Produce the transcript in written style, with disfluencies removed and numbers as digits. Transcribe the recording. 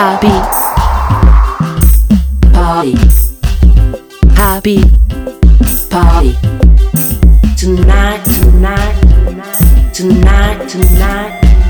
Happy party, happy party. Tonight, tonight, tonight, tonight.